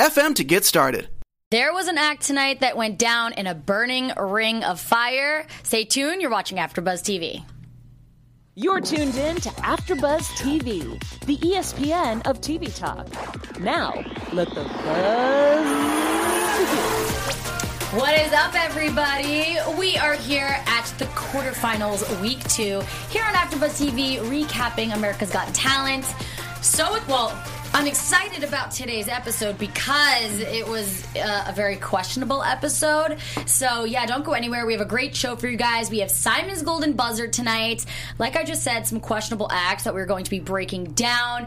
to get started. There was an act tonight that went down in a burning ring of fire. Stay tuned, you're watching AfterBuzz TV. You're tuned in to AfterBuzz TV, the ESPN of TV talk. Now, let the buzz begin. What is up, everybody? We are here at the quarterfinals, week 2, here on AfterBuzz TV, recapping America's Got Talent. I'm excited about today's episode because it was a very questionable episode. So, yeah, don't go anywhere. We have a great show for you guys. We have Simon's Golden Buzzer tonight. Like I just said, some questionable acts that we're going to be breaking down.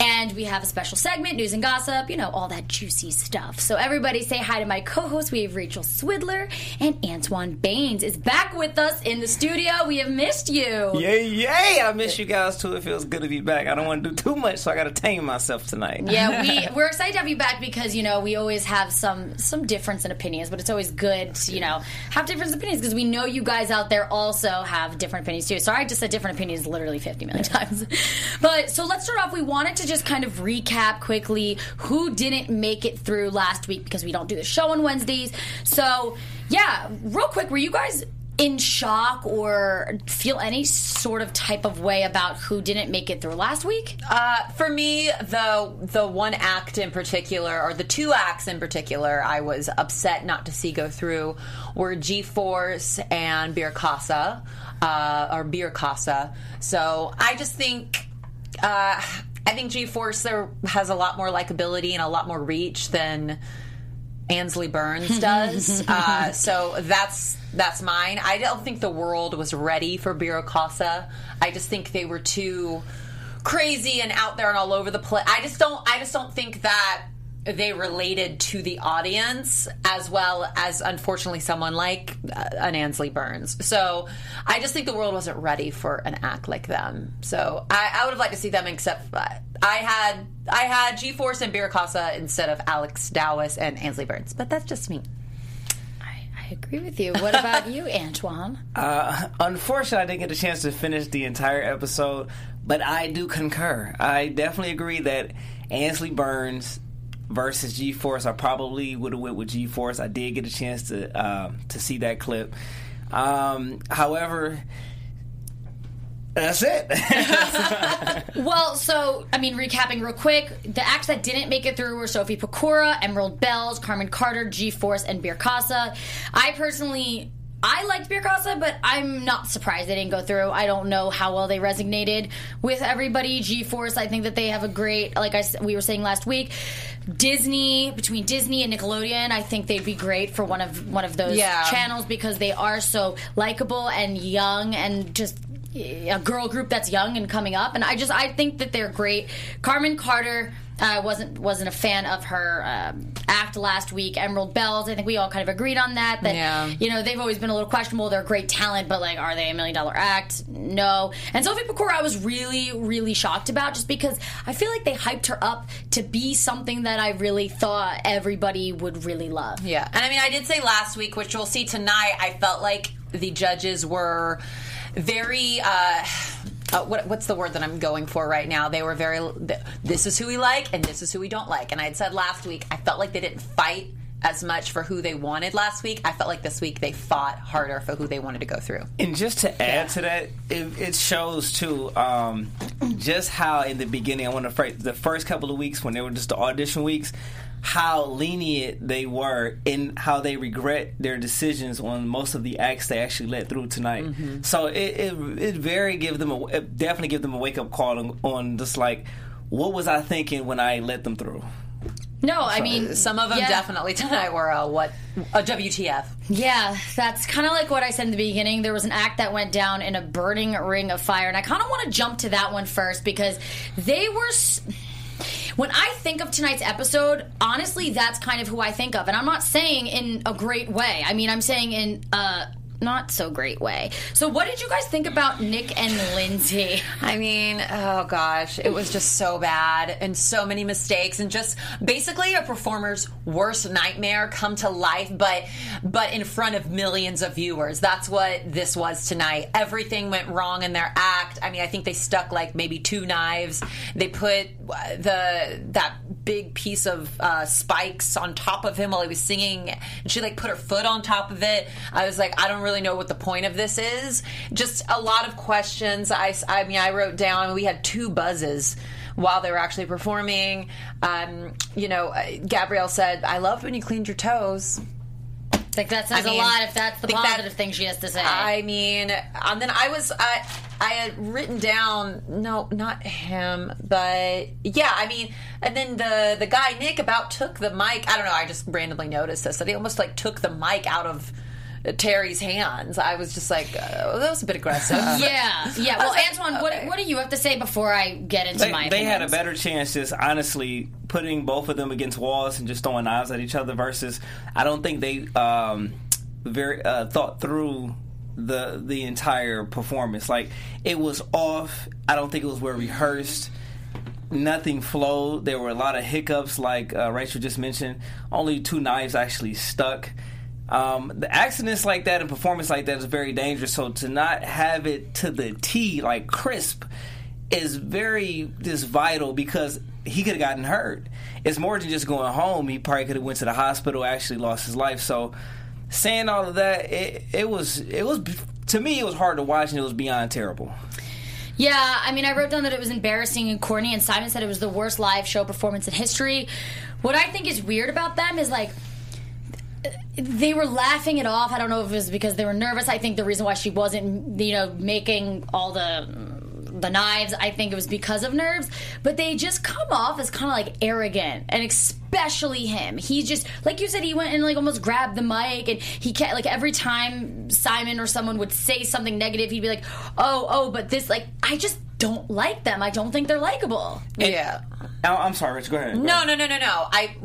And we have a special segment, news and gossip, you know, all that juicy stuff. So everybody say hi to my co-hosts. We have Rachel Swindler, and Antoine Baines is back with us in the studio. We have missed you. Yay, yay. I miss you guys, too. It feels good to be back. I don't want to do too much, so I got to tame myself tonight. Yeah, we're excited to have you back because, you know, we always have some difference in opinions, but it's always good to, you know, have different opinions because we know you guys out there also have different opinions, too. Sorry, I just said different opinions literally 50 million times. But, so let's start off. We wanted to just kind of recap quickly who didn't make it through last week because we don't do the show on Wednesdays. So, yeah, real quick, were you guys in shock or feel any sort of type of way about who didn't make it through last week? For me, the one act in particular, or the two acts in particular, I was upset not to see go through were GeForce and Birakasa, So I just think I think GeForce there has a lot more likability and a lot more reach than Ansley Burns does. So that's mine. I don't think the world was ready for Birakasa. I just think they were too crazy and out there and all over the place. I just don't think that they related to the audience as well as, unfortunately, someone like an Ansley Burns. So I just think the world wasn't ready for an act like them. So I would have liked to see them, except I had GeForce and Birakasa instead of Alex Dowis and Ansley Burns. But that's just me. I agree with you. What about you, Antoine? Unfortunately, I didn't get a chance to finish the entire episode, but I do concur. I definitely agree that Ansley Burns versus GeForce. I probably would have went with GeForce. I did get a chance to see that clip. However, that's it. Well, so, I mean, recapping real quick, the acts that didn't make it through were Sophie Pecora, Emerald Bells, Carmen Carter, GeForce, and Birakasa. I liked Birakasa, but I'm not surprised they didn't go through. I don't know how well they resonated with everybody. GeForce, I think that they have a great, like we were saying last week, between Disney and Nickelodeon, I think they'd be great for one of those channels because they are so likable and young and just a girl group that's young and coming up. And I think that they're great. Carmen Carter, I wasn't a fan of her act last week. Emerald Bells, I think we all kind of agreed on that you know, they've always been a little questionable. They're great talent, but, like, are they $1 million act? No. And Sophie Pecora, I was really, really shocked about just because I feel like they hyped her up to be something that I really thought everybody would really love. Yeah. And, I mean, I did say last week, which we'll see tonight, I felt like the judges were very... what's the word that I'm going for right now? They were very, this is who we like and this is who we don't like. And I had said last week, I felt like they didn't fight as much for who they wanted last week. I felt like this week they fought harder for who they wanted to go through. And just to add to that, it shows, too, just how in the beginning, the first couple of weeks when they were just the audition weeks, how lenient they were and how they regret their decisions on most of the acts they actually let through tonight. Mm-hmm. So it definitely give them a wake up call on just like, what was I thinking when I let them through? No, I mean, some of them definitely tonight were a WTF. Yeah, that's kind of like what I said in the beginning. There was an act that went down in a burning ring of fire, and I kind of want to jump to that one first because they were... When I think of tonight's episode, honestly, that's kind of who I think of. And I'm not saying in a great way. I mean, I'm saying in not so great way. So what did you guys think about Nick and Lindsay? I mean, oh gosh, it was just so bad and so many mistakes and just basically a performer's worst nightmare come to life, but in front of millions of viewers. That's what this was tonight. Everything went wrong in their act. I mean, I think they stuck like maybe 2 knives. They put that big piece of spikes on top of him while he was singing, and she like put her foot on top of it. I was like, I don't really know what the point of this is. Just a lot of questions. I mean, I wrote down, we had 2 buzzes while they were actually performing. You know, Gabrielle said, I loved when you cleaned your toes. Like, that says a lot if that's the positive thing she has to say. I mean, and then I had written down, no, not him, but yeah, I mean, and then the guy, Nick, about took the mic. I don't know, I just randomly noticed this, that he almost like took the mic out of Terry's hands. I was just like, oh, that was a bit aggressive. Yeah. Well, like, Antoine, what do you have to say before I get into my opinions? They had a better chance just honestly putting both of them against walls and just throwing knives at each other versus I don't think they very thought through the entire performance. Like, it was off. I don't think it was well rehearsed. Nothing flowed. There were a lot of hiccups, like Rachel just mentioned. Only 2 knives actually stuck. The accidents like that and performance like that is very dangerous, so to not have it to the T, like crisp, is very just vital because he could have gotten hurt. It's more than just going home. He probably could have went to the hospital, actually lost his life. So saying all of that, it was to me, it was hard to watch, and it was beyond terrible. Yeah, I mean, I wrote down that it was embarrassing and corny, and Simon said it was the worst live show performance in history. What I think is weird about them is, like, they were laughing it off. I don't know if it was because they were nervous. I think the reason why she wasn't, you know, making all the knives, I think it was because of nerves. But they just come off as kind of like arrogant, and especially him. He just, like you said, he went and like almost grabbed the mic, and he kept like every time Simon or someone would say something negative, he'd be like, oh, but this, like, I just don't like them. I don't think they're likable. Yeah. I'm sorry, Rich. Go ahead. No. I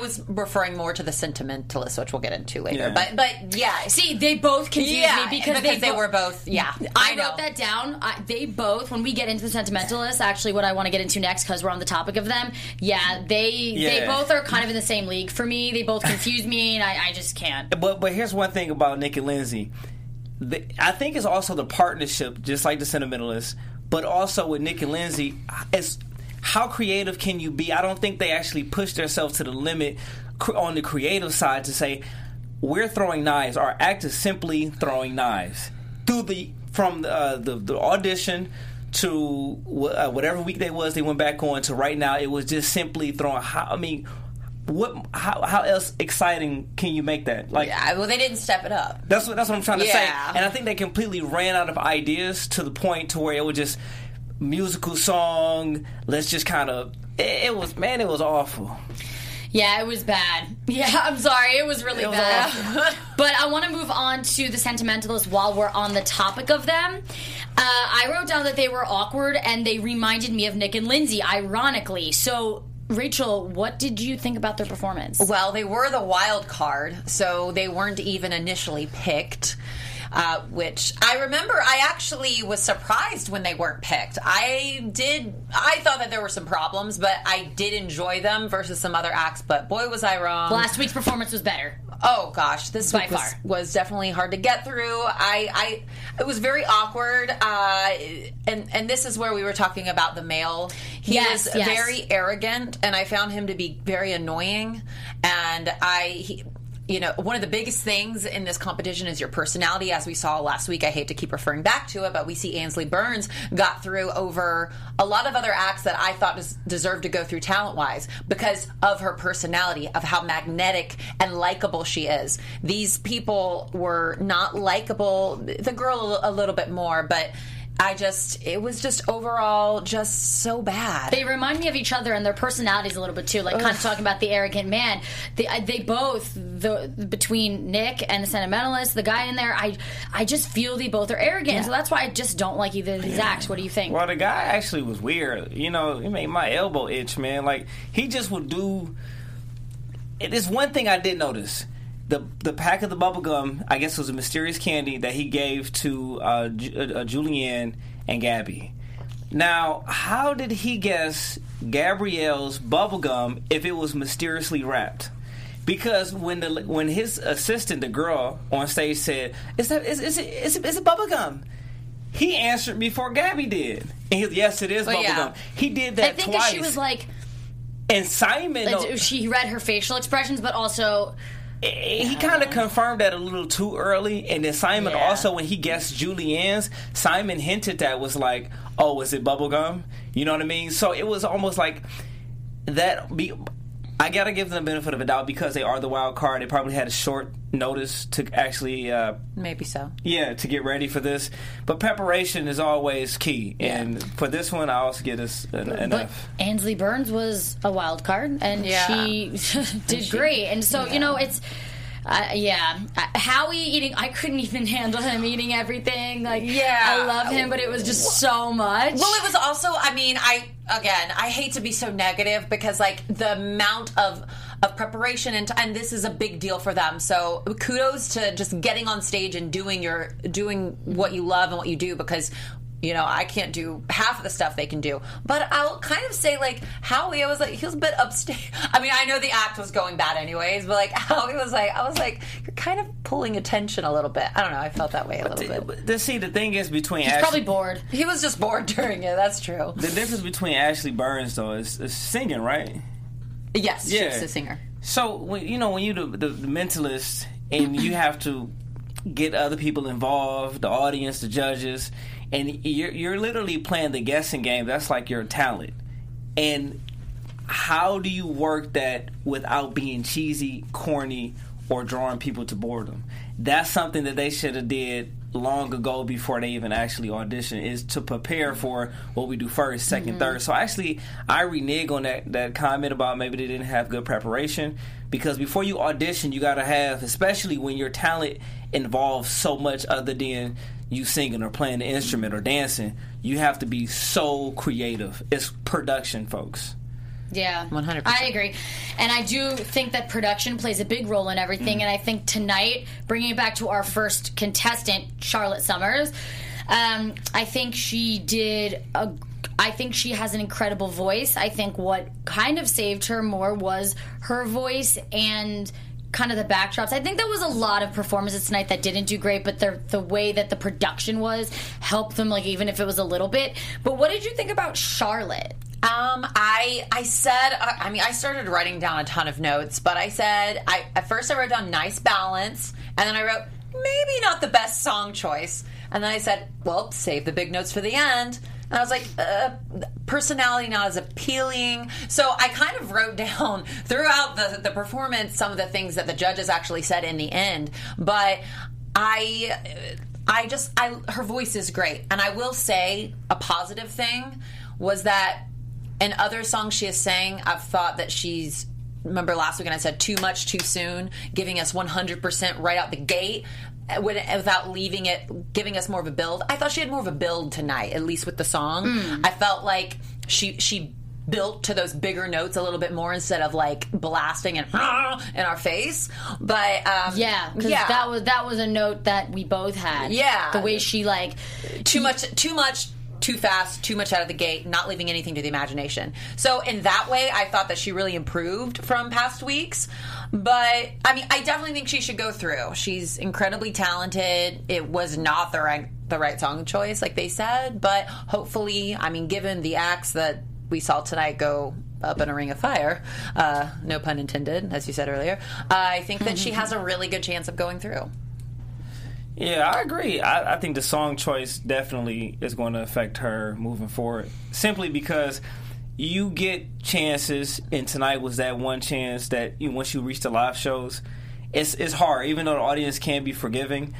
was referring more to The Sentimentalists, which we'll get into later. Yeah. But yeah. See, they both confused me because they were both. Yeah, I wrote that down. They both. When we get into The Sentimentalists, actually, what I want to get into next, because we're on the topic of them. Yeah, they both are kind of in the same league for me. They both confuse me, and I just can't. But here's one thing about Nick and Lindsay. I think it's also the partnership, just like The Sentimentalists, but also with Nick and Lindsay, it's how creative can you be? I don't think they actually pushed themselves to the limit on the creative side to say, we're throwing knives. Our act is simply throwing knives. From the audition to whatever week they went back on to right now, it was just simply throwing. I mean, how else exciting can you make that? Like, yeah, well, they didn't step it up. That's what I'm trying to say. And I think they completely ran out of ideas to the point to where it was just musical song. Let's just kind of. It was awful. Yeah, it was bad. Yeah, I'm sorry. It was really bad. But I want to move on to The Sentimentalists while we're on the topic of them. I wrote down that they were awkward and they reminded me of Nick and Lindsay, ironically. So, Rachel, what did you think about their performance? Well, they were the wild card, so they weren't even initially picked. Which I remember I actually was surprised when they weren't picked. I thought that there were some problems, but I did enjoy them versus some other acts, but boy, was I wrong. Last week's performance was better. Oh gosh, this by far was definitely hard to get through. It was very awkward, and this is where we were talking about the male. He was very arrogant, and I found him to be very annoying, and you know, one of the biggest things in this competition is your personality. As we saw last week, I hate to keep referring back to it, but we see Ansley Burns got through over a lot of other acts that I thought deserved to go through talent-wise because of her personality, of how magnetic and likable she is. These people were not likable. The girl a little bit more, but it was just overall just so bad. They remind me of each other and their personalities a little bit too, like kind of talking about the arrogant man. They both, between Nick and the Sentimentalist, the guy in there, I just feel they both are arrogant. Yeah. So that's why I just don't like either of these acts. What do you think? Well, the guy actually was weird. You know, it made my elbow itch, man. Like, he just would do... It's one thing I did notice. The pack of the bubble gum, I guess, was a mysterious candy that he gave to Julianne and Gabby. Now, how did he guess Gabrielle's bubble gum if it was mysteriously wrapped? Because when his assistant, the girl on stage, said, "It's a bubble gum," he answered before Gabby did, and yes, it is bubble gum. He did that twice. I think twice. She was like, and Simon, she read her facial expressions, but also. He kind of confirmed that a little too early, and then Simon also, when he guessed Julianne's, Simon hinted that was like, oh, is it bubblegum? You know what I mean? So it was almost like that. I got to give them the benefit of the doubt because they are the wild card. They probably had a short notice to actually... maybe so. Yeah, to get ready for this. But preparation is always key. Yeah. And for this one, I also get us enough. But Ansley Burns was a wild card, and she did great. And so, you know, it's... Howie eating, I couldn't even handle him eating everything. Like, I love him, but it was just so much. Well, it was also, I mean, I hate to be so negative because, like, the amount of preparation and this is a big deal for them. So kudos to just getting on stage and doing what you love and what you do because. You know, I can't do half of the stuff they can do. But I'll kind of say, like, Howie, I was like, he was a bit upstage. I mean, I know the act was going bad anyways, but, like, Howie was like, I was like, you're kind of pulling attention a little bit. I don't know, I felt that way a little bit. See, the thing is between Ashley... He's probably bored. He was just bored during it, that's true. The difference between Ashley Burns, though, is singing, right? Yes, she's a singer. So, you know, when you're the mentalist and you have to get other people involved, the audience, the judges... And you're literally playing the guessing game. That's like your talent. And how do you work that without being cheesy, corny, or drawing people to boredom? That's something that they should have did long ago before they even actually auditioned, is to prepare for what we do first, second, third. So actually, I renege on that comment about maybe they didn't have good preparation. Because before you audition, you got to have, especially when your talent involves so much other than you singing or playing the instrument or dancing, you have to be so creative. It's production, folks. Yeah. 100%. I agree. And I do think that production plays a big role in everything. And I think tonight, bringing it back to our first contestant, Charlotte Summers, I think she has an incredible voice. I think what kind of saved her more was her voice and... kind of the backdrops. I think there was a lot of performances tonight that didn't do great, but the way that the production was helped them, like, even if it was a little bit. But what did you think about Charlotte? I started writing down a ton of notes, but I said, at first I wrote down nice balance, and then I wrote, maybe not the best song choice. And then I said, well, save the big notes for the end. And I was like, personality not as appealing. So I kind of wrote down throughout the performance some of the things that the judges actually said in the end. But I her voice is great. And I will say a positive thing was that in other songs she has sang, I've thought that she's... Remember last weekend I said too much too soon, giving us 100% right out the gate without leaving it, giving us more of a build. I thought she had more of a build tonight, at least with the song. I felt like she built to those bigger notes a little bit more instead of like blasting and in our face. But that was a note that we both had. Yeah, the way she like too much. Too fast, too much out of the gate, not leaving anything to the imagination. So in that way, I thought that she really improved from past weeks. But, I mean, I definitely think she should go through. She's incredibly talented. It was not the right song choice, like they said. But hopefully, I mean, given the acts that we saw tonight go up in a ring of fire, no pun intended, as you said earlier, I think that she has a really good chance of going through. Yeah, I agree. I think the song choice definitely is going to affect her moving forward, simply because you get chances, and tonight was that one chance that once you reach the live shows, it's hard, even though the audience can be forgiving.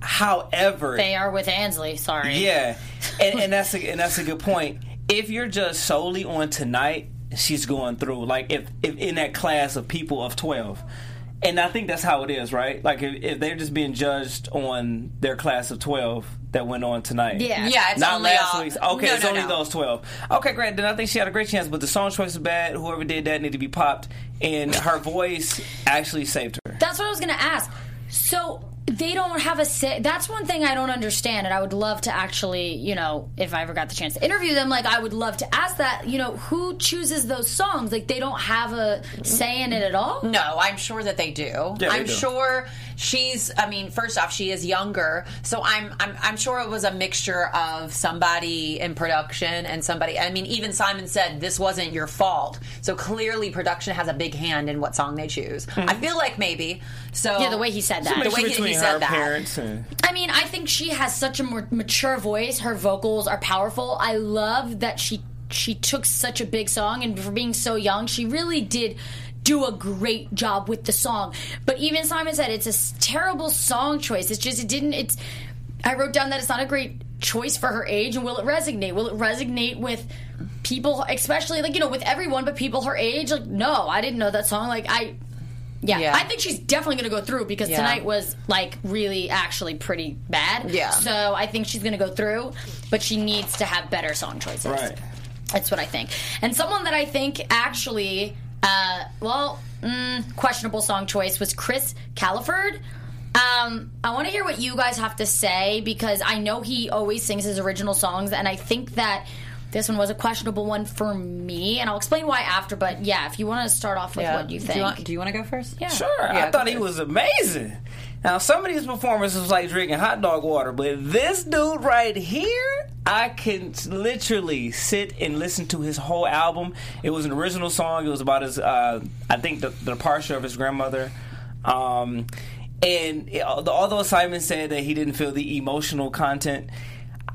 However, they are with Ansley. Sorry. Yeah, and that's a good point. If you're just solely on tonight, she's going through, like, if in that class of people of 12. And I think that's how it is, right? Like, if they're just being judged on their class of 12 that went on tonight. Yeah. Yeah, it's not only last all... week's. Okay, no, it's no, only no. those 12. Okay, great. Then I think she had a great chance, but the song choice was bad. Whoever did that needed to be popped. And her voice actually saved her. That's what I was going to ask. So... they don't have a say. That's one thing I don't understand, and I would love to actually, you know, if I ever got the chance to interview them, like, I would love to ask that, you know, who chooses those songs? Like, they don't have a say in it at all? No, I'm sure that they do. Yeah, I'm sure she's, I mean, first off, she is younger, so I'm sure it was a mixture of somebody in production and somebody, I mean, even Simon said, this wasn't your fault. So clearly production has a big hand in what song they choose. Mm-hmm. I feel like maybe. So yeah, the way he said that. The way he said that. And... I mean, I think she has such a more mature voice. Her vocals are powerful. I love that she took such a big song, and for being so young, she really did do a great job with the song. But even Simon said it's a terrible song choice. It's just, it didn't, it's, I wrote down that it's not a great choice for her age, and will it resonate? Will it resonate with people, especially, like, you know, with everyone, but people her age? Like, no, I didn't know that song. Like, Yeah, I think she's definitely going to go through, because tonight was, like, really actually pretty bad. Yeah. So I think she's going to go through, but she needs to have better song choices. Right. That's what I think. And someone that I think actually, questionable song choice was Chris Kläfford. I want to hear what you guys have to say, because I know he always sings his original songs, and I think that... this one was a questionable one for me, and I'll explain why after, but yeah, if you want to start off with what you think. Do you want to go first? Yeah. Sure. Yeah, I thought he was amazing. Now, some of these performances was like drinking hot dog water, but this dude right here, I can literally sit and listen to his whole album. It was an original song. It was about his, I think, the departure of his grandmother. And although Simon said that he didn't feel the emotional content,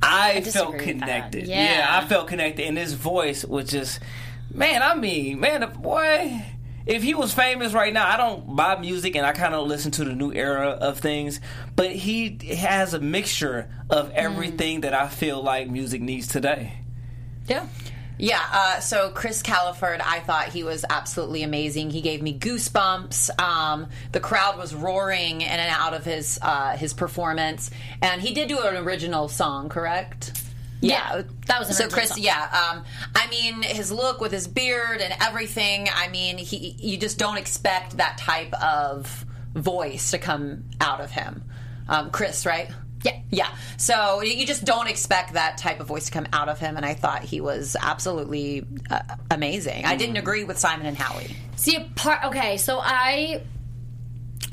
I felt connected. Yeah, I felt connected. And his voice was just, boy, if he was famous right now, I don't buy music, and I kind of listen to the new era of things, but he has a mixture of everything that I feel like music needs today. Yeah. Yeah, so Chris Kläfford, I thought he was absolutely amazing. He gave me goosebumps. The crowd was roaring in and out of his performance. And he did do an original song, correct? Yeah, that was an original song. I mean, his look with his beard and everything, I mean, you just don't expect that type of voice to come out of him. Chris, right? Yeah. So you just don't expect that type of voice to come out of him, and I thought he was absolutely amazing. I didn't agree with Simon and Howie. I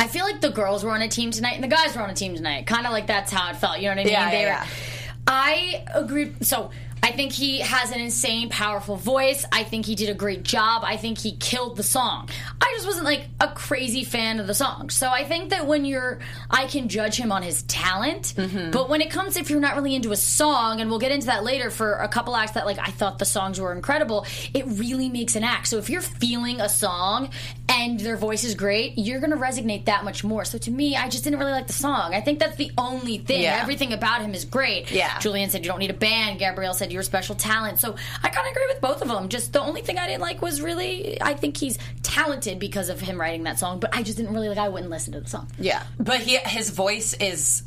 feel like the girls were on a team tonight and the guys were on a team tonight. Kind of like that's how it felt, you know what I mean? Yeah. I agreed. So I think he has an insane, powerful voice. I think he did a great job. I think he killed the song. I just wasn't, like, a crazy fan of the song. So I think that when I can judge him on his talent, but when it comes, if you're not really into a song, and we'll get into that later for a couple acts that, like, I thought the songs were incredible, it really makes an act. So if you're feeling a song and their voice is great, you're going to resonate that much more. So to me, I just didn't really like the song. I think that's the only thing. Yeah. Everything about him is great. Yeah. Julianne said, you don't need a band. Gabrielle said, your special talent. So I kind of agree with both of them. Just the only thing I didn't like was really, I think he's talented because of him writing that song, but I just didn't really like, I wouldn't listen to the song. Yeah. But his voice is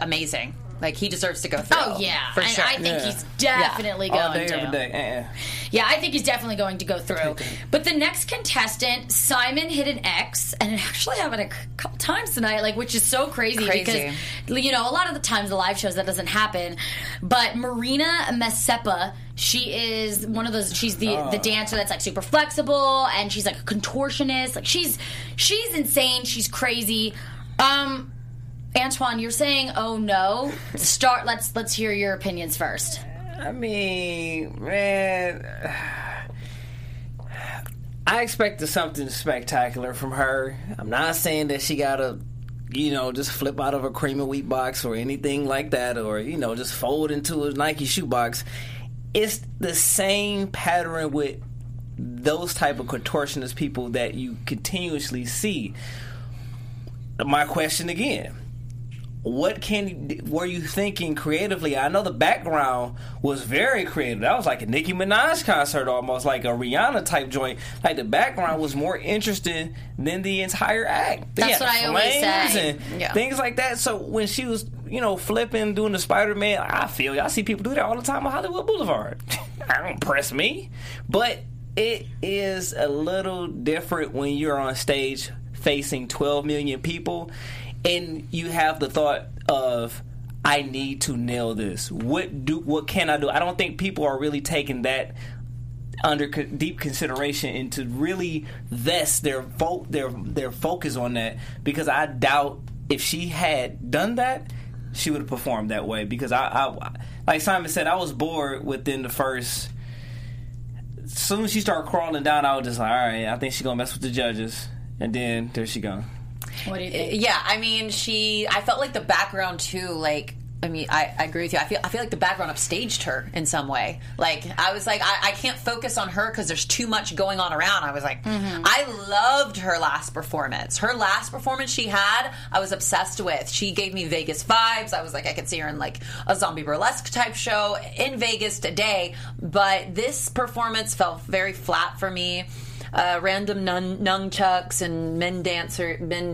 amazing. Like, he deserves to go through. Oh, yeah. For sure. I think he's definitely going to. All day, every day. Yeah, I think he's definitely going to go through. But the next contestant, Simon hit an X, and it actually happened a couple times tonight, like, which is so crazy. Because, you know, a lot of the times the live shows, that doesn't happen. But Marina Mazepa, she is one of those, she's the dancer that's, like, super flexible, and she's, like, a contortionist. Like, she's insane. She's crazy. Antoine, you're saying, oh no. Let's hear your opinions first. I mean, man, I expected something spectacular from her. I'm not saying that she got to, you know, just flip out of a cream and wheat box or anything like that, or, you know, just fold into a Nike shoe box. It's the same pattern with those type of contortionist people that you continuously see. My question again. were you thinking creatively? I know the background was very creative. That was like a Nicki Minaj concert, almost like a Rihanna type joint. Like the background was more interesting than the entire act. That's what I always say. And things like that. So when she was, you know, flipping, doing the Spider-Man, I feel y'all see people do that all the time on Hollywood Boulevard. I don't press me, but it is a little different when you're on stage facing 12 million people. And you have the thought of, I need to nail this. What can I do? I don't think people are really taking that under deep consideration and to really vest their focus on that, because I doubt if she had done that, she would have performed that way. Because I like Simon said, I was bored within the first. As soon as she started crawling down, I was just like, all right, I think she's gonna mess with the judges, and then there she goes. What do you think? Yeah, I mean, I felt like the background too. Like, I mean, I agree with you. I feel like the background upstaged her in some way. Like, I was like, I can't focus on her because there's too much going on around. I was like, I loved her last performance. Her last performance she had, I was obsessed with. She gave me Vegas vibes. I was like, I could see her in like a zombie burlesque type show in Vegas today. But this performance felt very flat for me. Random nunchucks and men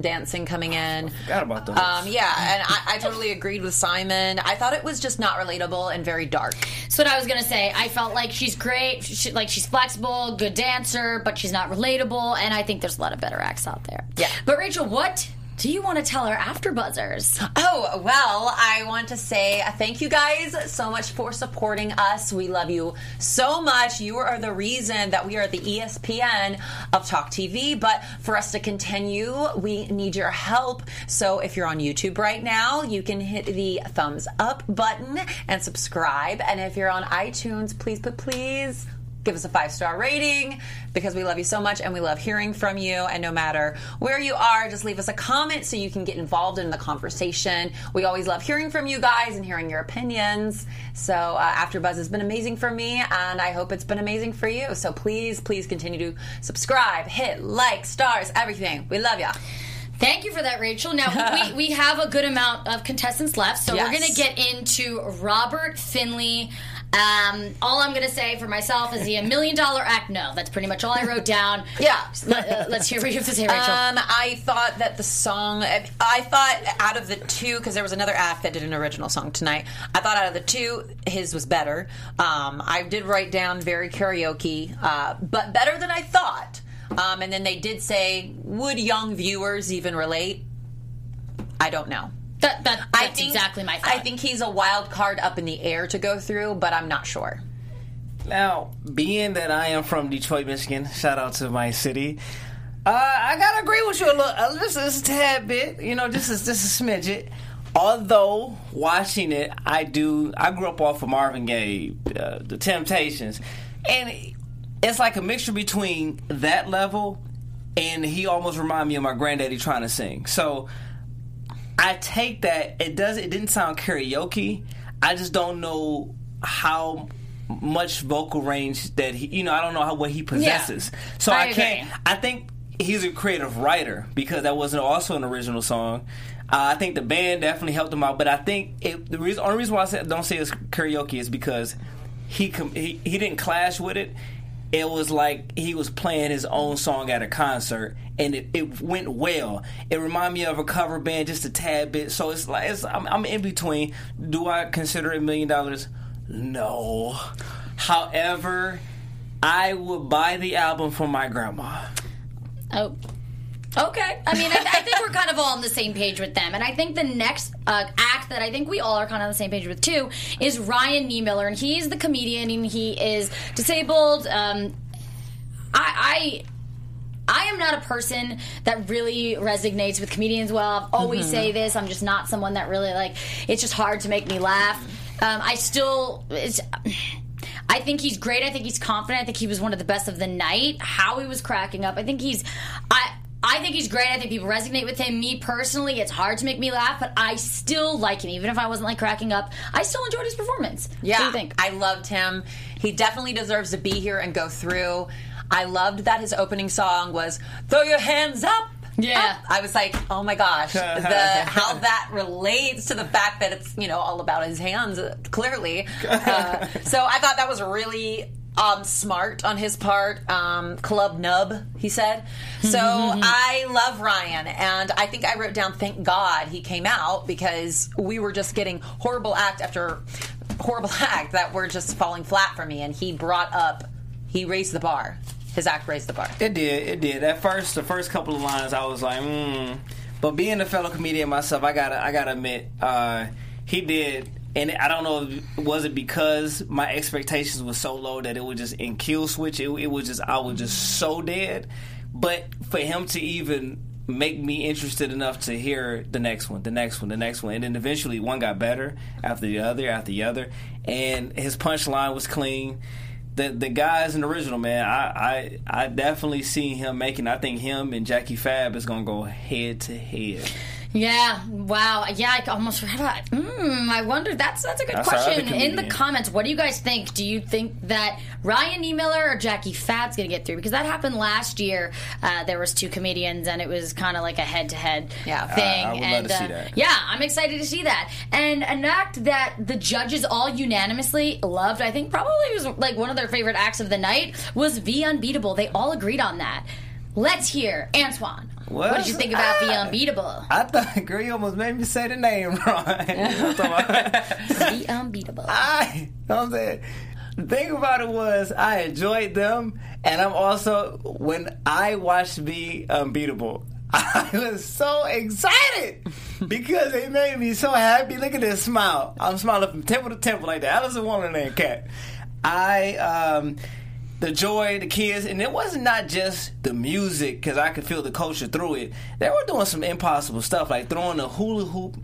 dancing coming in. I forgot about those. And I totally agreed with Simon. I thought it was just not relatable and very dark. So what I was gonna say, I felt like she's great, she's flexible, good dancer, but she's not relatable. And I think there's a lot of better acts out there. Yeah. But Rachel, what do you want to tell our after buzzers? Oh, well, I want to say thank you guys so much for supporting us. We love you so much. You are the reason that we are the ESPN of Talk TV. But for us to continue, we need your help. So if you're on YouTube right now, you can hit the thumbs up button and subscribe. And if you're on iTunes, please give us a 5-star rating, because we love you so much and we love hearing from you. And no matter where you are, just leave us a comment so you can get involved in the conversation. We always love hearing from you guys and hearing your opinions. So AfterBuzz has been amazing for me, and I hope it's been amazing for you. So please continue to subscribe, hit like, stars, everything. We love y'all. Thank you for that, Rachel. Now, we have a good amount of contestants left, so we're going to get into Robert Finley. All I'm going to say for myself is he a $1 million act? No, that's pretty much all I wrote down. Yeah. Let's hear what you have to say, Rachel. I thought that the song, out of the two, because there was another act that did an original song tonight, I thought out of the two, his was better. I did write down very karaoke, but better than I thought. And then they did say, would young viewers even relate? I don't know. That's exactly my thought. I think he's a wild card up in the air to go through, but I'm not sure. Now, being that I am from Detroit, Michigan, shout out to my city, I gotta agree with you a little, just a tad bit. You know, this is smidget. Although watching it, I grew up off of Marvin Gaye, The Temptations, and it's like a mixture between that level and he almost reminded me of my granddaddy trying to sing. So I take that. It didn't sound karaoke. I just don't know how much vocal range that he, I don't know what he possesses. Yeah, so I can't. I think he's a creative writer, because that wasn't also an original song. I think the band definitely helped him out, but I think the only reason why I don't say it's karaoke is because he didn't clash with it. It was like he was playing his own song at a concert, and it went well. It reminded me of a cover band just a tad bit. So it's like I'm in between. Do I consider $1 million? No. However, I would buy the album from my grandma. Oh. Okay. I mean, I think we're kind of all on the same page with them. And I think the next act that I think we all are kind of on the same page with, too, is Ryan Niemiller. And he's the comedian, and he is disabled. I am not a person that really resonates with comedians well. I've always say this. I'm just not someone that really, it's just hard to make me laugh. I think he's great. I think he's confident. I think he was one of the best of the night. Howie was cracking up. I think I think he's great. I think people resonate with him. Me, personally, it's hard to make me laugh, but I still like him. Even if I wasn't, cracking up, I still enjoyed his performance. Yeah. What do you think? I loved him. He definitely deserves to be here and go through. I loved that his opening song was, throw your hands up. Yeah. I was like, oh my gosh, how that relates to the fact that it's, you know, all about his hands, clearly. So I thought that was really smart on his part. Club nub, he said. So I love Ryan, and I think I wrote down, thank God he came out, because we were just getting horrible act after horrible act that were just falling flat for me, and he raised the bar. His act raised the bar. It did. At first, the first couple of lines, I was like, But being a fellow comedian myself, I gotta admit, he did. And I don't know, was it because my expectations were so low that it was just in kill switch? It was just, I was just so dead. But for him to even make me interested enough to hear the next one. And then eventually one got better after the other. And his punchline was clean. The guy is an original, man. I definitely see him making. I think him and Jackie Fab is going to go head to head. Yeah. Wow. Yeah, I almost read that. I wonder. That's a good question. In the comments, what do you guys think? Do you think that Ryan Niemiller or Jackie Fab's going to get through? Because that happened last year. There was two comedians, and it was kind of like a head-to-head thing. I would love to see that. Yeah, I'm excited to see that. And an act that the judges all unanimously loved, I think probably was like one of their favorite acts of the night, was V. Unbeatable. They all agreed on that. Let's hear Antoine. What did you think about V. Unbeatable? I thought, girl, you almost made me say the name wrong. V. Unbeatable. I'm saying, the thing about it was, I enjoyed them, and I'm also, when I watched V. Unbeatable, I was so excited because it made me so happy. Look at this smile. I'm smiling from temple to temple like that. Alison Wallen and Kat. The joy, the kids, and it wasn't not just the music, because I could feel the culture through it. They were doing some impossible stuff, like throwing a hula hoop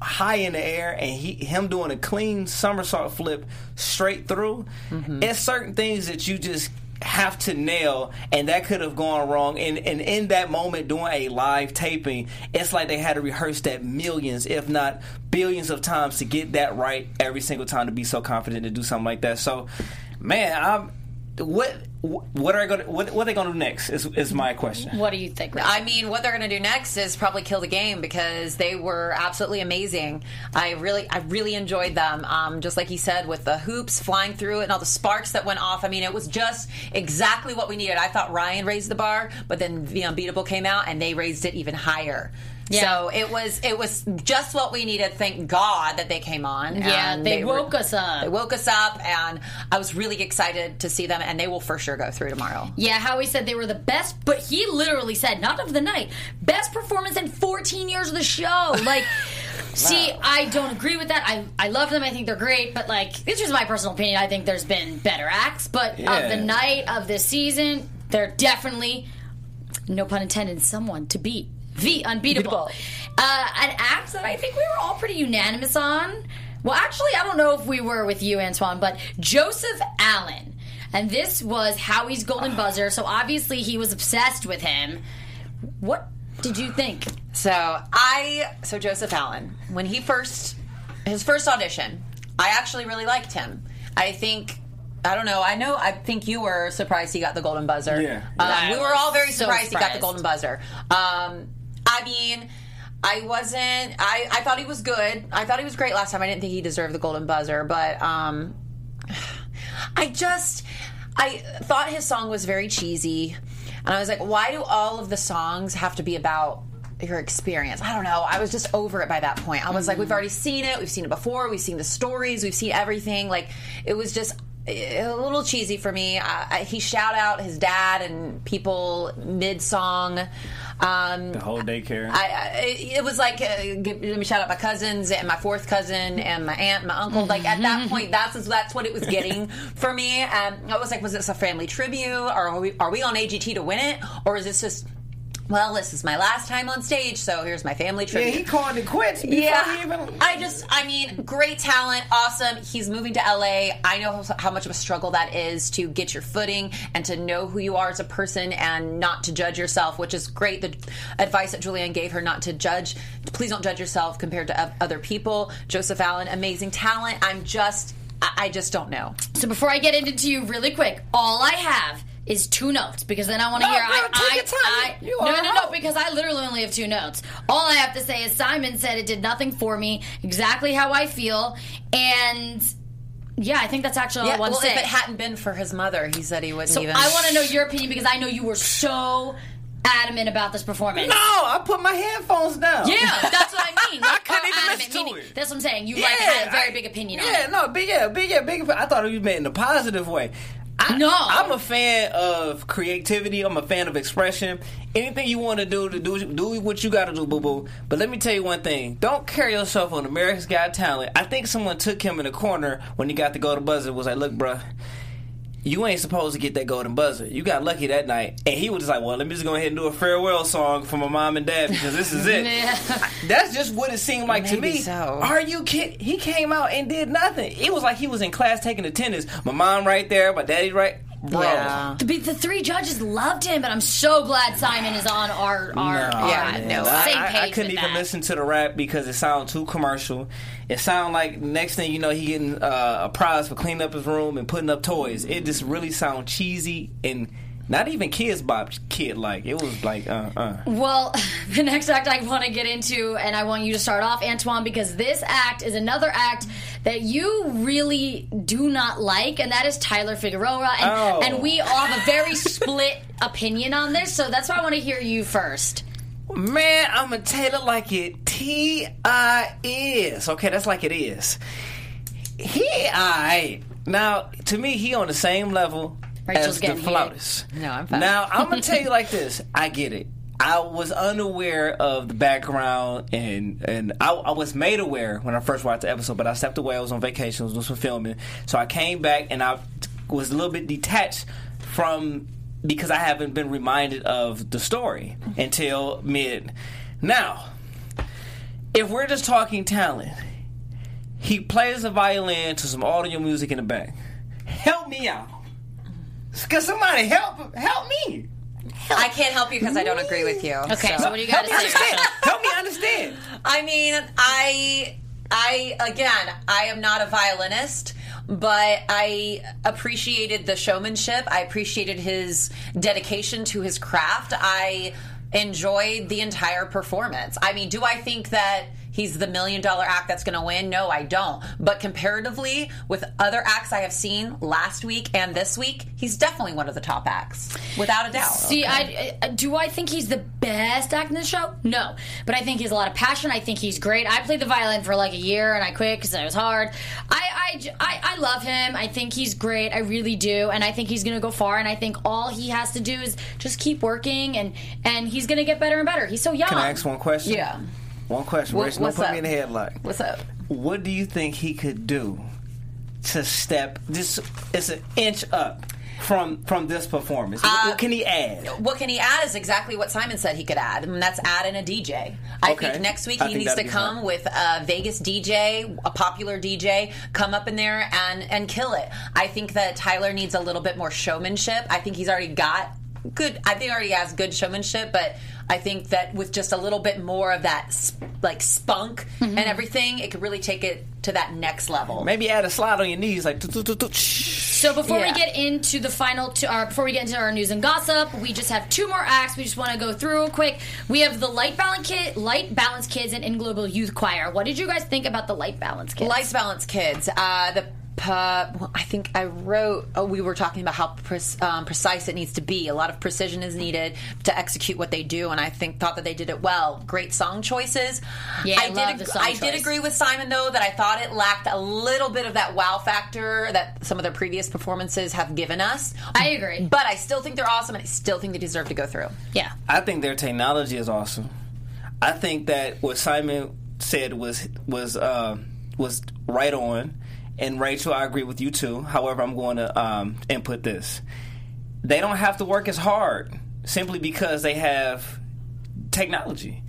high in the air and him doing a clean somersault flip straight through. Mm-hmm. It's certain things that you just have to nail, and that could have gone wrong. And in that moment, doing a live taping, it's like they had to rehearse that millions, if not billions of times to get that right every single time, to be so confident to do something like that. So, man, What are they gonna do next? Is my question. What do you think, Rachel? I mean, what they're gonna do next is probably kill the game, because they were absolutely amazing. I really enjoyed them. Just like he said, with the hoops flying through it and all the sparks that went off. I mean, it was just exactly what we needed. I thought Ryan raised the bar, but then The Unbeatable came out and they raised it even higher. Yeah. So it was just what we needed. Thank God that they came on. Yeah, and they woke us up. They woke us up, and I was really excited to see them, and they will for sure go through tomorrow. Yeah, Howie said they were the best, but he literally said, not of the night, best performance in 14 years of the show. Like, see, I don't agree with that. I love them. I think they're great, but like, it's just my personal opinion. I think there's been better acts, but of the night, of this season, they're definitely, no pun intended, someone to beat. V. Unbeatable. An act that I think we were all pretty unanimous on. Well, actually, I don't know if we were with you, Antoine, but Joseph Allen. And this was Howie's golden buzzer, so obviously he was obsessed with him. What did you think? So Joseph Allen, when his first audition, I actually really liked him. I think you were surprised he got the golden buzzer. Yeah. We were all very surprised he got the golden buzzer. I mean, I wasn't... I thought he was good. I thought he was great last time. I didn't think he deserved the golden buzzer, but I thought his song was very cheesy, and I was like, why do all of the songs have to be about your experience? I don't know. I was just over it by that point. I was like, we've already seen it. We've seen it before. We've seen the stories. We've seen everything. Like, it was just... a little cheesy for me. He shout out his dad and people mid-song. The whole daycare. It was like, let me shout out my cousins and my fourth cousin and my aunt and my uncle. Like, at that point, that's what it was getting for me. I was like, was this a family tribute? Or are we on AGT to win it? Or is this just... well, this is my last time on stage, so here's my family tribute. Yeah, he called it quits. Great talent, awesome. He's moving to LA. I know how much of a struggle that is to get your footing and to know who you are as a person and not to judge yourself, which is great. The advice that Julianne gave her, not to judge. Please don't judge yourself compared to other people. Joseph Allen, amazing talent. I just don't know. So before I get into you really quick, all I have is two notes, because then I want to hear. Girl, take your time. because I literally only have two notes. All I have to say is Simon said it did nothing for me, exactly how I feel, and... yeah, I think that's actually all I want to say. If it hadn't been for his mother, he said he wouldn't even... I want to know your opinion because I know you were so adamant about this performance. No, I put my headphones down. Yeah, that's what I mean. I couldn't even listen to it. That's what I'm saying. You had a very big opinion on it. Yeah, big. I thought it was meant in a positive way. I'm a fan of creativity. I'm a fan of expression. Anything you want to do what you got to do, boo-boo. But let me tell you one thing. Don't carry yourself on America's Got Talent. I think someone took him in the corner when he got the golden buzzer and was like, look, bruh, you ain't supposed to get that golden buzzer. You got lucky that night. And he was just like, well, let me just go ahead and do a farewell song for my mom and dad because this is it. That's just what it seemed like to me. So. Are you kidding? He came out and did nothing. It was like he was in class taking attendance. My mom right there, my daddy right there. Bro. Yeah. The three judges loved him, but I'm so glad Simon is on our same page. I couldn't even listen to the rap because it sounded too commercial. It sounded like next thing you know, he getting a prize for cleaning up his room and putting up toys. It just really sounded cheesy and not even kids bop kid like. It was like Well, the next act I want to get into, and I want you to start off, Antoine, because this act is another act that you really do not like, and that is Tyler Figueroa. And we all have a very split opinion on this, so that's why I want to hear you first. Man, I'm going to tell it like it T-I-S. Okay, that's like it is. Now, to me, he on the same level Rachel's as the flautist. No, I'm fine. Now, I'm going to tell you like this. I get it. I was unaware of the background, and I was made aware when I first watched the episode, but I stepped away. I was on vacation. I was doing some filming. So I came back, and I was a little bit detached from because I haven't been reminded of the story until mid. Now, if we're just talking talent, he plays the violin to some audio music in the back. Help me out. Because somebody help me. I can't help you because I don't agree with you. Okay, so what do you got to say? Help me understand. I mean, I am not a violinist, but I appreciated the showmanship. I appreciated his dedication to his craft. I enjoyed the entire performance. I mean, do I think that he's the $1 million act that's going to win? No, I don't. But comparatively with other acts I have seen last week and this week, he's definitely one of the top acts, without a doubt. See, okay. Do I think he's the best act in the show? No. But I think he has a lot of passion. I think he's great. I played the violin for like a year and I quit because it was hard. I love him. I think he's great. I really do. And I think he's going to go far. And I think all he has to do is just keep working and he's going to get better and better. He's so young. Can I ask one question? Yeah. One question, Rachel. Don't put me in the headlock. What's up? What do you think he could do to step this? It's an inch up from this performance. What can he add? What can he add is exactly what Simon said he could add, and that's add in a DJ. I think next week he needs to come with a Vegas DJ, a popular DJ, come up in there and kill it. I think that Tyler needs a little bit more showmanship. I think he's already got good. I think he already has good showmanship, but I think that with just a little bit more of that spunk and everything, it could really take it to that next level. Maybe add a slide on your knees, like. So before we get into the final, before we get into our news and gossip, we just have two more acts. We just want to go through real quick. We have the Light Balance Kids, and In Global Youth Choir. What did you guys think about the Light Balance Kids? Light Balance Kids, I think I wrote. We were talking about how precise it needs to be. A lot of precision is needed to execute what they do, and I thought that they did it well. Great song choices. Yeah, I did agree with Simon though that I thought it lacked a little bit of that wow factor that some of their previous performances have given us. I agree, but I still think they're awesome, and I still think they deserve to go through. Yeah, I think their technology is awesome. I think that what Simon said was right on. And Rachel, I agree with you too. However, I'm going to input this. They don't have to work as hard simply because they have technology.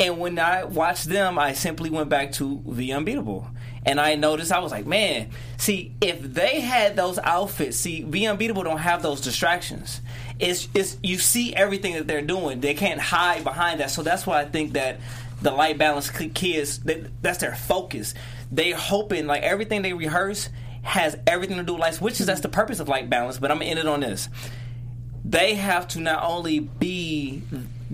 And when I watched them, I simply went back to V. Unbeatable. And I noticed, I was like, man, see, if they had those outfits, see, V. Unbeatable don't have those distractions. It's you see everything that they're doing. They can't hide behind that. So that's why I think that the Light Balance Kids, that's their focus. They hoping like everything they rehearse has everything to do with lights, which is that's the purpose of Light Balance. But I'm gonna end it on this: they have to not only be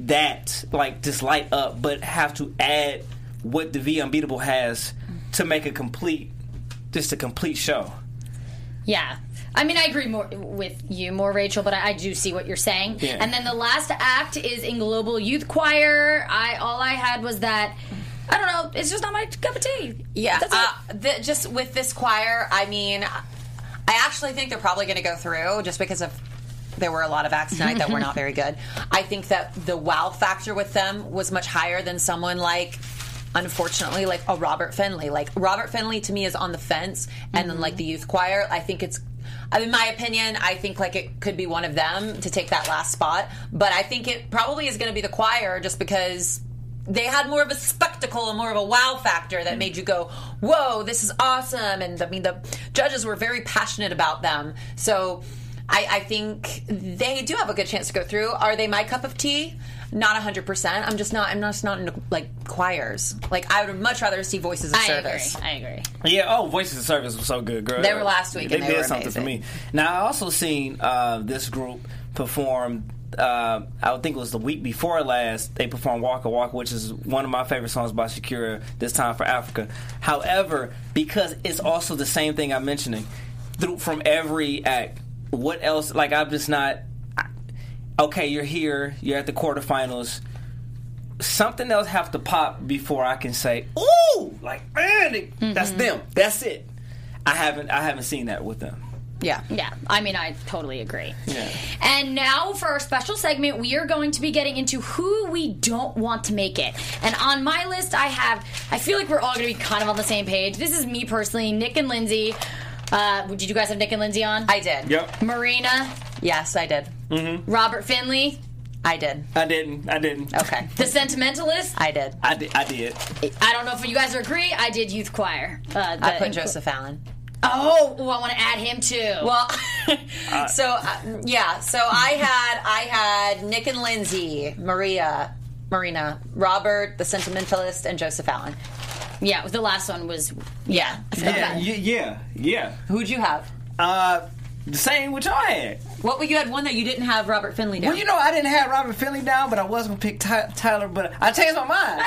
that, like, just light up, but have to add what the V Unbeatable has to make a complete show. Yeah. I mean, I agree with you more, Rachel, but I do see what you're saying. Yeah. And then the last act is In Global Youth Choir. All I had was that, I don't know, it's just not my cup of tea. Yeah. Just with this choir, I mean, I actually think they're probably going to go through just because of there were a lot of acts tonight that were not very good. I think that the wow factor with them was much higher than someone like, unfortunately, like a Robert Finley. Like, Robert Finley to me is on the fence, and then like the youth choir, I think it's, in my opinion, I think like it could be one of them to take that last spot, but I think it probably is going to be the choir just because they had more of a spectacle and more of a wow factor that made you go, whoa, this is awesome. And I mean, the judges were very passionate about them. So I think they do have a good chance to go through. Are they my cup of tea? Not 100%. I'm just not into, like, choirs. Like, I would much rather see Voices of Service. I agree. Yeah, Voices of Service was so good, girl. They were last week, and they did something amazing for me. Now, I also seen this group perform, I think it was the week before last, they performed Waka Waka, which is one of my favorite songs by Shakira, This Time for Africa. However, because it's also the same thing I'm mentioning, from every act, what else, like, I'm just not... Okay, you're here. You're at the quarterfinals. Something else have to pop before I can say, "Ooh, like man, that's them. That's it." I haven't seen that with them. Yeah. I mean, I totally agree. Yeah. And now for our special segment, we are going to be getting into who we don't want to make it. And on my list, I feel like we're all going to be kind of on the same page. This is me personally, Nick and Lindsay. Did you guys have Nick and Lindsay on? I did. Yep. Marina. Yes, I did. Mm-hmm. Robert Finley? I did. I didn't. Okay. The Sentimentalists? I did. I don't know if you guys agree. I did Youth Choir. I put Joseph Allen. Oh, I want to add him too. Well, so I had Nick and Lindsay, Marina, Robert, the Sentimentalist, and Joseph Allen. Yeah, the last one was... Yeah. Who'd you have? The same with y'all had. What you had one that you didn't have Robert Finley down? Well, you know, I didn't have Robert Finley down, but I was going to pick Tyler, but I changed my mind.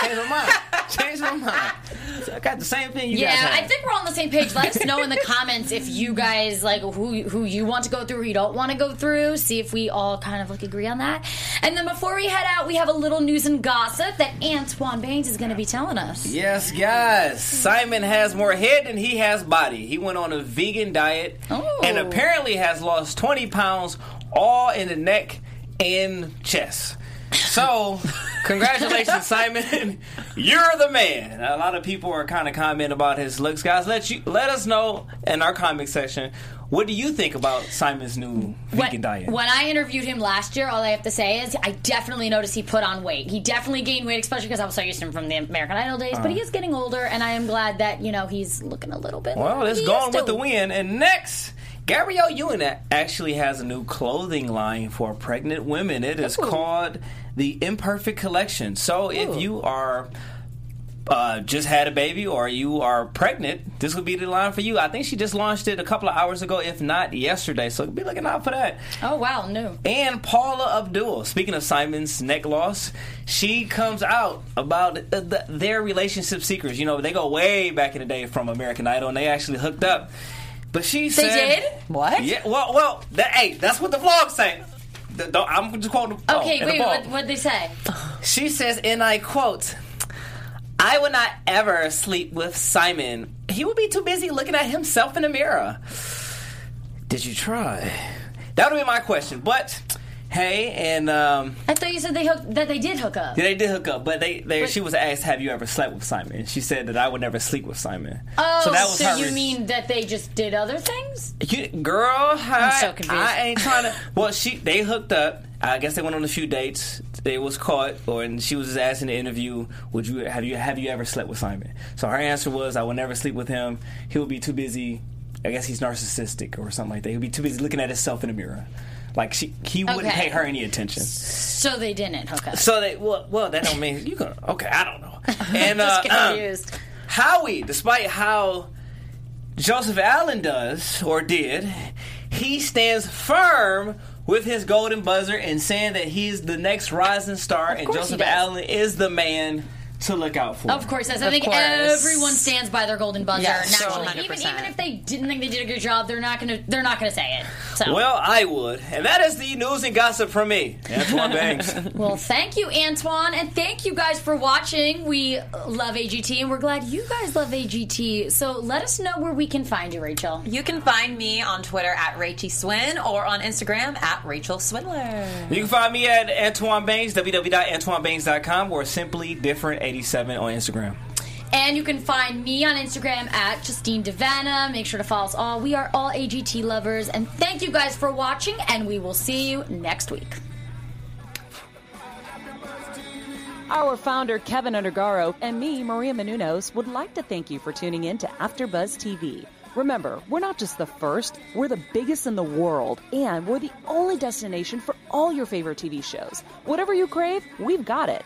So I got the same thing you guys had. I think we're on the same page. Let us know in the comments if you guys, like, who you want to go through, who you don't want to go through. See if we all kind of, like, agree on that. And then before we head out, we have a little news and gossip that Antoine Baines is going to be telling us. Yes, guys. Simon has more head than he has body. He went on a vegan diet and apparently has lost 20 pounds all in the neck and chest. So, congratulations, Simon. You're the man. A lot of people are kind of commenting about his looks. Guys, let us know in our comment section, what do you think about Simon's new vegan diet? When I interviewed him last year, all I have to say is I definitely noticed he put on weight. He definitely gained weight, especially because I was so used to him from the American Idol days. But he is getting older, and I am glad that, you know, he's looking a little bit... Well, it's going with the wind. And next... Gabrielle Union actually has a new clothing line for pregnant women. It is called the Imperfect Collection. So if you are just had a baby or you are pregnant, this would be the line for you. I think she just launched it a couple of hours ago, if not yesterday. So be looking out for that. Oh, wow, new. And Paula Abdul, speaking of Simon's neck loss, she comes out about their relationship secrets. You know, they go way back in the day from American Idol, and they actually hooked up. But she said... They did? What? Yeah, well, that's what the vlog said. I'm just quoting the what'd they say? She says, and I quote, "I would not ever sleep with Simon. He would be too busy looking at himself in the mirror." Did you try? That would be my question, but... Hey, and I thought you said they did hook up. Yeah, they did hook up, but she was asked, "Have you ever slept with Simon?" And she said that I would never sleep with Simon. Oh, so, you mean that they just did other things? I'm so confused. I ain't trying to. Well, they hooked up. I guess they went on a few dates. They was caught, and she was asked in the interview, "Would you have you ever slept with Simon?" So her answer was, "I would never sleep with him. He would be too busy. I guess he's narcissistic or something like that. He would be too busy looking at himself in the mirror." Like he wouldn't pay her any attention. So they didn't hook up. So they that don't mean you gonna. Okay, I don't know. And just confused. Howie, despite how Joseph Allen did, he stands firm with his golden buzzer and saying that he's the next rising star and Joseph Allen is the man to look out for. Of course, I think everyone stands by their golden buzzer. Yes, naturally, so even if they didn't think they did a good job, they're not gonna say it. So. Well, I would, and that is the news and gossip from me, Antoine Baines. Well, thank you, Antoine, and thank you guys for watching. We love AGT, and we're glad you guys love AGT. So let us know where we can find you, Rachel. You can find me on Twitter at Rachie Swin or on Instagram at Rachel Swindler. You can find me at Antoine Baines, www.antoinebaines.com, or Simply Different 87 on Instagram. And you can find me on Instagram at Justine Devanna. Make sure to follow us all. We are all AGT lovers. And thank you guys for watching, and we will see you next week. Our founder, Kevin Undergaro, and me, Maria Menounos, would like to thank you for tuning in to AfterBuzz TV. Remember, we're not just the first, we're the biggest in the world, and we're the only destination for all your favorite TV shows. Whatever you crave, we've got it.